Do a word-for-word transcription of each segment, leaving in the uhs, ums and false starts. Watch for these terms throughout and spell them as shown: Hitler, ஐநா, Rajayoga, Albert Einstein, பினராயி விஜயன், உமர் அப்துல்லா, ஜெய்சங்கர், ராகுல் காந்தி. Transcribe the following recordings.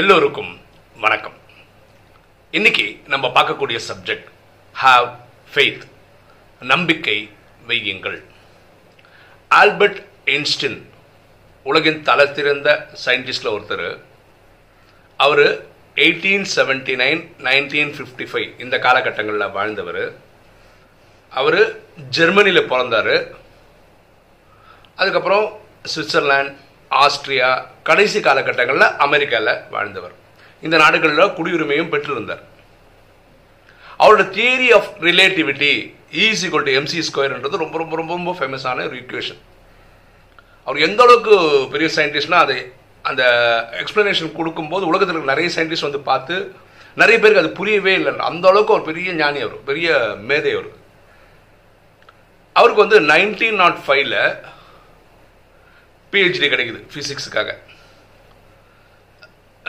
எல்லோருக்கும் வணக்கம். இன்னைக்கு நம்ம பார்க்கக்கூடிய சப்ஜெக்ட் ஹாவ் ஃபெய்த், நம்பிக்கை வையுங்கள். ஆல்பர்ட் ஐன்ஸ்டீன் உலகின் தலைத்திறந்த சயின்டிஸ்டில் ஒருத்தர். அவர் eighteen seventy nine nineteen fifty five இந்த காலகட்டங்களில் வாழ்ந்தவர். அவர் ஜெர்மனியில் பிறந்தார். அதுக்கப்புறம் சுவிட்சர்லாண்ட், ஆஸ்திரியா, கடைசி காலகட்டங்களில் அமெரிக்காவில் வாழ்ந்தவர். இந்த நாடுகளில் குடியுரிமையும் பெற்றிருந்தார். அவரோட theory of relativity E's equal to MC ஸ்கொயர்ன்றது ரொம்ப ரொம்ப ரொம்ப ரொம்ப ஃபேமஸான ஒரு ஈக்குவேஷன். அவர் எந்த அளவுக்கு பெரிய சயின்டிஸ்ட்னா அது அந்த எக்ஸ்பிளனேஷன் கொடுக்கும்போது உலகத்தில் நிறைய சயின்டிஸ்ட் வந்து பார்த்து நிறைய பேருக்கு அது புரியவே இல்லை. அந்த அளவுக்கு ஒரு பெரிய ஞானி, அவர் பெரிய மேதை. அவர் அவருக்கு வந்து நைன்டீன் நாட் ஃபைவ்ல பிஹெச்டி கிடைக்குது ஃபிசிக்ஸுக்காக.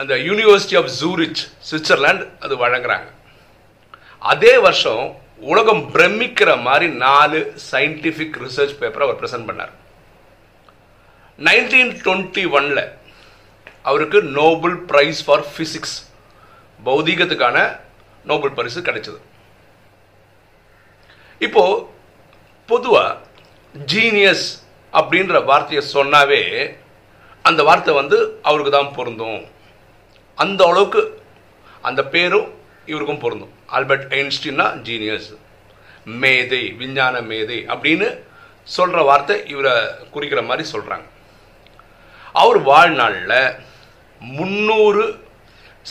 அந்த யூனிவர்சிட்டி ஆஃப் ஜூரிச், சுவிட்சர்லாந்து, அது வழங்குறாங்க. அதே வருஷம் உலகம் பிரமிக்கிற மாதிரி நாலு சயின்டிஃபிக் ரிசர்ச் பேப்பரை அவர் ப்ரெசென்ட் பண்ணார். நைன்டீன் டுவெண்ட்டி ஒன்ல அவருக்கு நோபல் பிரைஸ் ஃபார் ஃபிசிக்ஸ், பௌதிகத்துக்கான நோபல் பரிசு கிடைச்சது. இப்போ பொதுவாக ஜீனியஸ் அப்படின்ற வார்த்தையை சொன்னாவே அந்த வார்த்தை வந்து அவருக்கு தான் பொருந்தும். அந்த அளவுக்கு அந்த பேரும் இவருக்கும் பொருந்தும். ஆல்பர்ட் ஐன்ஸ்டீன்னா ஜீனியஸ், மேதை, விஞ்ஞான மேதை அப்படின்னு சொல்கிற வார்த்தை இவரை குறிக்கிற மாதிரி சொல்கிறாங்க. அவர் வாழ்நாளில் முந்நூறு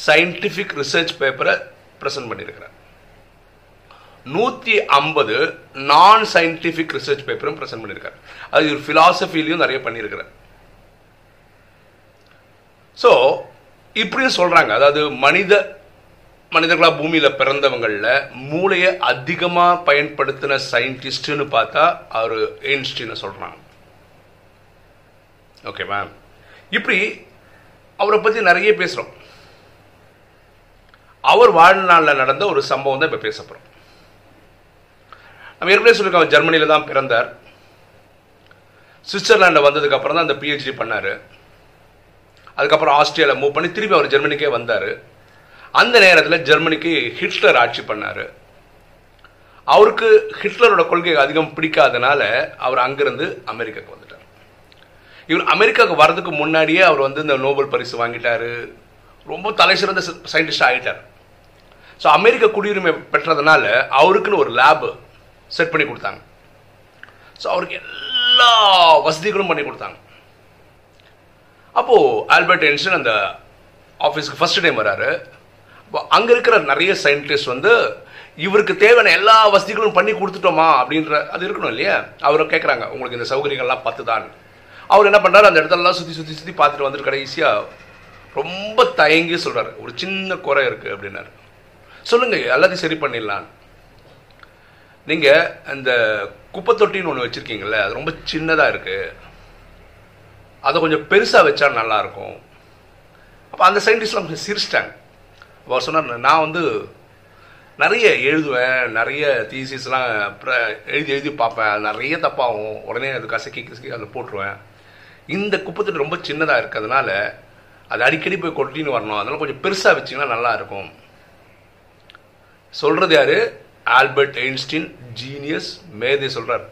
சயின்டிஃபிக் ரிசர்ச் பேப்பரை ப்ரெசென்ட் பண்ணியிருக்கிறார். நூற்றி ஐம்பது நான் சயின்டிஃபிக் ரிசர்ச் பேப்பரும் ப்ரெசென்ட் பண்ணியிருக்காரு. அது ஒரு ஃபிலாசபிலையும் நிறைய பண்ணியிருக்கிறார். ஸோ இப்படியும் சொல்கிறாங்க, அதாவது மனித மனிதர்களாக பூமியில் பிறந்தவங்களில் மூளையை அதிகமாக பயன்படுத்தின சயின்டிஸ்ட்டுன்னு பார்த்தா அவர் ஐன்ஸ்டீனை சொல்கிறாங்க. ஓகே மேம், இப்படி அவரை பற்றி நிறைய பேசுகிறோம். அவர் வாழ்நாளில் நடந்த ஒரு சம்பவம் தான் இப்போ பேச போகிறோம். நம்ம ஏற்கனவே சொல்லியிருக்கோம், அவர் ஜெர்மனியில் தான் பிறந்தார். சுவிட்சர்லாண்டில் வந்ததுக்கப்புறம் தான் அந்த பிஹெச்டி பண்ணார். அதுக்கப்புறம் ஆஸ்திரேலியா மூவ் பண்ணி திருப்பி அவர் ஜெர்மனிக்கே வந்தார். அந்த நேரத்தில் ஜெர்மனிக்கு ஹிட்லர் ஆட்சி பண்ணார். அவருக்கு ஹிட்லரோட கொள்கை அதிகம் பிடிக்காதனால அவர் அங்கேருந்து அமெரிக்காவுக்கு வந்துட்டார். இவர் அமெரிக்காவுக்கு வர்றதுக்கு முன்னாடியே அவர் வந்து இந்த நோபல் பரிசு வாங்கிட்டார். ரொம்ப தலை சிறந்த சயின்டிஸ்டாக ஆகிட்டார். ஸோ அமெரிக்க குடியுரிமை பெற்றதுனால அவருக்குன்னு ஒரு லேபு செட் பண்ணி கொடுத்தாங்க. ஸோ அவருக்கு எல்லா வசதிகளும் பண்ணி கொடுத்தாங்க. அப்போது ஆல்பர்ட் ஐன்ஸ்டீன் அந்த ஆஃபீஸ்க்கு ஃபஸ்ட் டைம் வராரு. அப்போ அங்கே இருக்கிற நிறைய சயின்டிஸ்ட் வந்து இவருக்கு தேவையான எல்லா வசதிகளும் பண்ணி கொடுத்துட்டோமா அப்படின்ற அது இருக்கணும் இல்லையா. அவரை கேட்குறாங்க, உங்களுக்கு இந்த சௌகரியங்கள்லாம் பத்துதான். அவர் என்ன பண்ணுறாரு, அந்த இடத்துலலாம் சுற்றி சுற்றி சுற்றி பார்த்துட்டு வந்துட்டு கடைசியாக ரொம்ப தயங்கி சொல்கிறாரு, ஒரு சின்ன குறை இருக்குது அப்படின்னாரு. சொல்லுங்கள், எல்லாத்தையும் சரி பண்ணிடலான்னு. நீங்கள் அந்த குப்பை தொட்டின்னு ஒன்று வச்சுருக்கீங்கள, அது ரொம்ப சின்னதாக இருக்குது, அதை கொஞ்சம் பெருசாக வச்சா நல்லாயிருக்கும். அப்போ அந்த சயின்டிஸ்ட்லாம் கொஞ்சம் சிரிச்சிட்டாங்க. அவர் சொன்னார், நான் வந்து நிறைய எழுதுவேன், நிறைய தீசிஸ்லாம் எழுதி எழுதி பார்ப்பேன், நிறைய தப்பாகும், உடனே அது கசக்கி கசக்கி அதில் போட்டுருவேன். இந்த குப்பை தொட்டி ரொம்ப சின்னதாக இருக்கிறதுனால அது அடிக்கடி போய் கொட்டின்னு வரணும், அதனால் கொஞ்சம் பெருசாக வச்சிங்கன்னா நல்லாயிருக்கும். சொல்கிறது யார்? ஆல்பர்ட் ஐன்ஸ்டீன், ஜீனியஸ், மேதை சொல்கிறார்.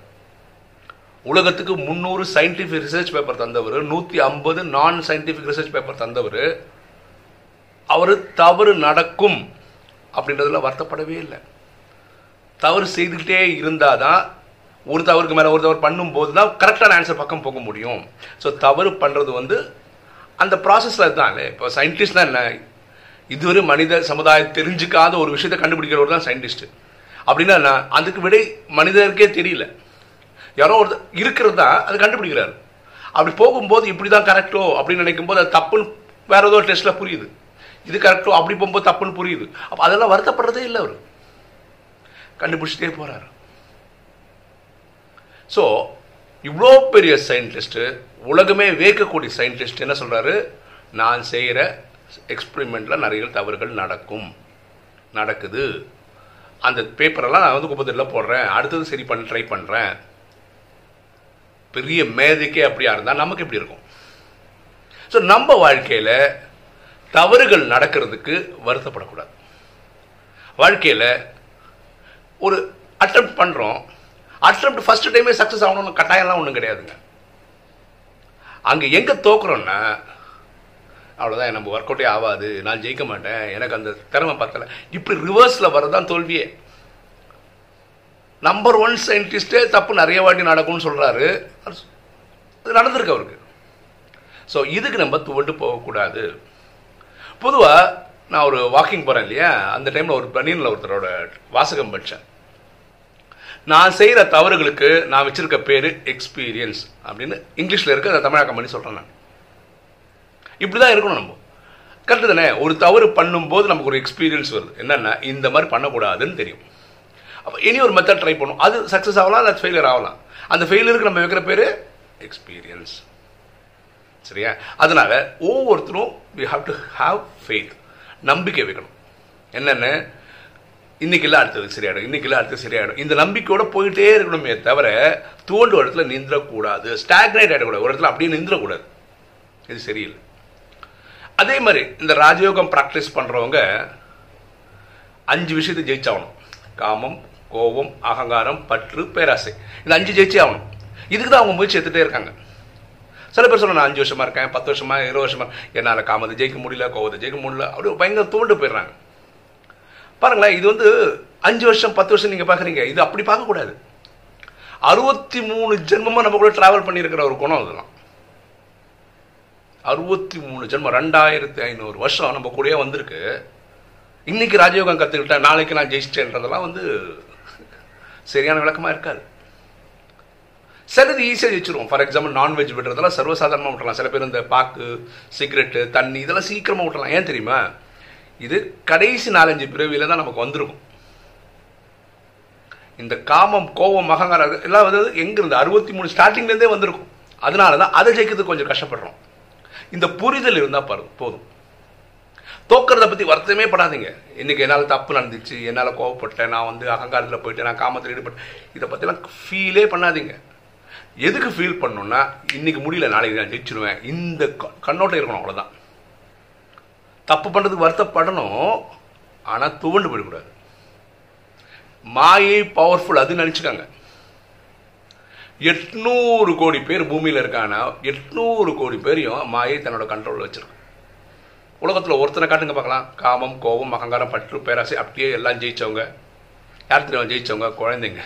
உலகத்துக்கு முந்நூறு சயின்டிஃபிக் ரிசர்ச் பேப்பர் தந்தவர், நூற்றி ஐம்பது நான் சயின்டிஃபிக் ரிசர்ச் பேப்பர் தந்தவர். அவர் தவறு நடக்கும் அப்படின்றதுல வருத்தப்படவே இல்லை. தவறு செய்துக்கிட்டே இருந்தால் தான், ஒரு தவறுக்கு மேலே ஒரு தவறு பண்ணும்போது தான் கரெக்டான ஆன்சர் பக்கம் போக முடியும். ஸோ தவறு பண்ணுறது வந்து அந்த ப்ராசஸில் தான். இப்போ சயின்டிஸ்ட் தான் என்ன, இதுவரை மனித சமுதாயம் தெரிஞ்சுக்காத ஒரு விஷயத்தை கண்டுபிடிக்கிறவர் தான் சயின்டிஸ்ட்டு அப்படின்னா நான் அதுக்கு விடை மனிதருக்கே தெரியல, யாரோ ஒரு இருக்கிறது தான் அது கண்டுபிடிக்கிறாரு. அப்படி போகும்போது இப்படி தான் கரெக்டோ அப்படின்னு நினைக்கும் போது அது தப்புன்னு வேற ஏதோ டெஸ்ட்டில் புரியுது, இது கரெக்டோ அப்படி போகும்போது தப்புன்னு புரியுது. அப்போ அதெல்லாம் வருத்தப்படுறதே இல்லை, அவர் கண்டுபிடிச்சிட்டே போகிறார். ஸோ இவ்வளோ பெரிய சயின்டிஸ்ட்டு, உலகமே வியக்கக்கூடிய சயின்டிஸ்ட் என்ன சொல்கிறாரு, நான் செய்கிற எக்ஸ்பெரிமெண்ட்டில் நிறைய தவறுகள் நடக்கும், நடக்குது, அந்த பேப்பரெல்லாம் நான் வந்து குப்பத்தில் போடுறேன், அடுத்தது சரி பண்ண ட்ரை பண்ணுறேன். பெரிய மேதைக்கே அப்படியா இருந்தால் நமக்கு எப்படி இருக்கும்? ஸோ நம்ம வாழ்க்கையில் தவறுகள் நடக்கிறதுக்கு வருத்தப்படக்கூடாது. வாழ்க்கையில் ஒரு அட்டெம்ப்ட் பண்ணுறோம், அட்டெம்ப்ட் ஃபஸ்ட்டு டைமே சக்ஸஸ் ஆகணும்னு கட்டாயம்லாம் ஒன்றும் கிடையாதுங்க. அங்கே எங்கே தோக்குறோன்னா அவ்வளோதான், நம்ம ஒர்க் அவுட்டே ஆகாது, நான் ஜெயிக்க மாட்டேன், எனக்கு அந்த திறமை பத்தலை, இப்படி ரிவர்ஸில் வரதான் தோல்வியே. நம்பர் ஒன் சயின்டிஸ்டே தப்பு நிறைய வாட்டி நடக்கும்னு சொல்கிறாரு, அது நடந்திருக்கு அவருக்கு. ஸோ இதுக்கு நம்ம துவண்டு போகக்கூடாது. பொதுவாக நான் ஒரு வாக்கிங் போகிறேன் இல்லையா, அந்த டைமில் ஒரு பனியனில் ஒருத்தரோட வாசகம் படித்தேன். நான் செய்கிற தவறுகளுக்கு நான் வச்சுருக்க பேர் எக்ஸ்பீரியன்ஸ் அப்படின்னு இங்கிலீஷில் இருக்க அதை தமிழாக்கம் பண்ணி சொல்கிறேன். நான் இப்படி தான் இருக்கணும் நம்ம. கரெக்டு தானே? ஒரு தவறு பண்ணும்போது நமக்கு ஒரு எக்ஸ்பீரியன்ஸ் வருது, என்னென்னா இந்த மாதிரி பண்ணக்கூடாதுன்னு தெரியும். அப்போ இனி ஒரு மெத்தட் ட்ரை பண்ணும், அது சக்ஸஸ் ஆகலாம், அது ஃபெயிலியர் ஆகலாம். அந்த ஃபெயிலியருக்கு நம்ம வைக்கிற பேர் எக்ஸ்பீரியன்ஸ். சரியா? அதனால் ஒவ்வொருத்தரும் we have to have faith, நம்பிக்கை வைக்கணும். என்னென்ன இன்றைக்கெல்லாம் அடுத்தது சரியாயிடும், இன்றைக்கெல்லாம் அடுத்தது சரியாயிடும், இந்த நம்பிக்கையோடு போயிட்டே இருக்கணுமே தவிர தூண்டு ஒரு இடத்துல நிந்திரக்கூடாது, ஸ்டாக்னேட் ஆகிடக்கூடாது, ஒரு இடத்துல அப்படியே நிந்திரக்கூடாது. இது சரியில்லை. அதே மாதிரி இந்த ராஜயோகம் ப்ராக்டிஸ் பண்ணுறவங்க அஞ்சு விஷயத்தை ஜெயிச்சாகணும். காமம், கோபம், அகங்காரம், பற்று, பேராசை, இந்த அஞ்சு ஜெயிச்சே ஆகணும். இதுக்கு தான் அவங்க முயற்சி எடுத்துகிட்டே இருக்காங்க. சில பேர் சொல்ல நான் அஞ்சு வருஷமாக இருக்கேன், பத்து வருஷமாக, இருபது வருஷமாக என்னால் காமத்தை ஜெயிக்க முடியல, கோவத்தை ஜெயிக்க முடியல, அப்படி பயங்கர தூண்டு போயிடுறாங்க. பாருங்களேன், இது வந்து அஞ்சு வருஷம் பத்து வருஷம் நீங்கள் பார்க்குறீங்க, இது அப்படி பார்க்கக்கூடாது. அறுபத்தி மூணு ஜென்மமாக நம்ம கூட ட்ராவல் பண்ணியிருக்கிற ஒரு குணம் அதெல்லாம். அறுபத்தி மூணு ஜென்மம் ரெண்டாயிரத்தி ஐநூறு வருஷம் நம்ம கூடயே வந்திருக்கு. இன்றைக்கி ராஜயோகம் கற்றுக்கிட்டேன், நாளைக்கு நான் ஜெயிச்சிட்டேன்றதெல்லாம் வந்து சரியான விளக்கமாக இருக்காது. சிலது ஈஸியாக ஜெயிச்சிருவோம். ஃபார் எக்ஸாம்பிள் நான்வெஜ் விடுறதெல்லாம் சர்வசாதாரணமாக விட்டுலாம். சில பேர் இந்த பாக்கு, சிகரெட்டு, தண்ணி இதெல்லாம் சீக்கிரமாக விட்டுலாம். ஏன் தெரியுமா? இது கடைசி நாலஞ்சு பிறவியில் தான் நமக்கு வந்திருக்கும். இந்த காமம், கோபம், அகங்காரம் எல்லாம் வந்து எங்கிருந்து அறுபத்தி மூணு ஸ்டார்டிங்லேருந்தே வந்திருக்கும். அதனால தான் அதை ஜெயிக்கிறதுக்கு கொஞ்சம் கஷ்டப்படுறோம். இந்த புரிதல் இருந்தால் பாரு போதும். தோக்கிறத பற்றி வருத்தமே படாதீங்க. இன்றைக்கி என்னால் தப்பு நடந்துச்சு, என்னால் கோவப்பட்டேன், நான் வந்து அகங்காரத்தில் போயிட்டேன், நான் காமத்தில் ஈடுபட்டேன், இதை பற்றிலாம் ஃபீலே பண்ணாதீங்க. எதுக்கு ஃபீல் பண்ணணும்னா இன்றைக்கி முடியல, நாளைக்கு நான் ஜெயிச்சிடுவேன், இந்த கண்ணோட்டம் இருக்கணும். அவ்வளோதான். தப்பு பண்ணுறதுக்கு வருத்தப்படணும், ஆனால் துவண்டு போயிடக்கூடாது. மாயை பவர்ஃபுல் அதுன்னு நினச்சிக்காங்க. எட்நூறு கோடி பேர் பூமியில் இருக்கானா, எட்நூறு கோடி பேரையும் மாயை தன்னோட கண்ட்ரோலில் வச்சுருக்கோம். உலகத்தில் ஒருத்தனை காட்டுங்க பார்க்கலாம். காமம், கோபம், அகங்காரம், பற்று, பேராசை அப்படியே எல்லாம் ஜெயித்தவங்க யார் தெரியும்? ஜெயித்தவங்க குழந்தைங்க.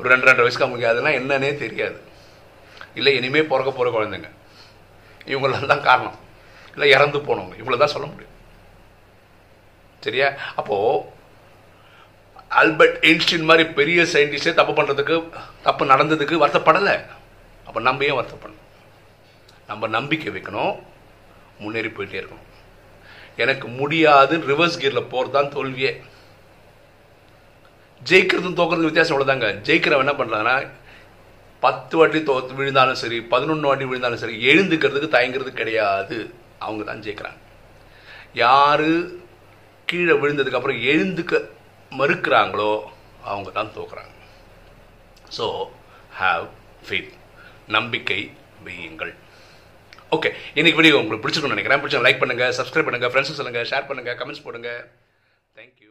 ஒரு ரெண்டு ரெண்டு வயசுக்கு அவங்களுக்கு அதெல்லாம் என்னன்னே தெரியாது. இல்லை இனிமேல் பிறக்க போகிற குழந்தைங்க இவங்களால் தான் காரணம். இல்லை இறந்து போனவங்க இவங்கள தான் சொல்ல முடியும். சரியா? அப்போது ஆல்பர்ட் ஐன்ஸ்டீன் மாதிரி பெரிய சயின்டிஸ்டே தப்பு பண்ணுறதுக்கு, தப்பு நடந்ததுக்கு வருத்தப்படலை. அப்போ நம்ம ஏன் வருத்தப்படணும்? நம்ம நம்பிக்கை வைக்கணும், முன்னேறி போயிட்டே இருக்கணும். எனக்கு முடியாது ரிவர்ஸ் கியரில் போகிறது தான் தோல்வியே. ஜெயிக்கிறதும் தோக்கிறதுக்கு வித்தியாசம் அவ்வளோதாங்க. ஜெயிக்கிறவன் என்ன பண்ணுறாங்கன்னா பத்து வாட்டி தோ விழுந்தாலும் சரி, பதினொன்று வாட்டி விழுந்தாலும் சரி, எழுந்துக்கிறதுக்கு தயங்கிறது கிடையாது. அவங்க தான் ஜெயிக்கிறாங்க. யார் கீழே விழுந்ததுக்கப்புறம் எழுந்துக்க மறுக்கிறாங்களோ அவங்க தான் தோக்குறாங்க. ஸோ ஹாவ் ஃபெய்த், நம்பிக்கை வையுங்கள். ஓகே, இன்றைக்கி வீடியோ உங்களுக்கு பிடிச்சிருக்குன்னு நினைக்கிறேன். பிடிச்சவங்க லைக் பண்ணுங்கள், சப்ஸ்கிரைப் பண்ணுங்கள், ஃப்ரெண்ட்ஸுக்கு சொல்லுங்கள், ஷேர் பண்ணுங்கள், கமெண்ட்ஸ் போடுங்கள். தேங்க்யூ.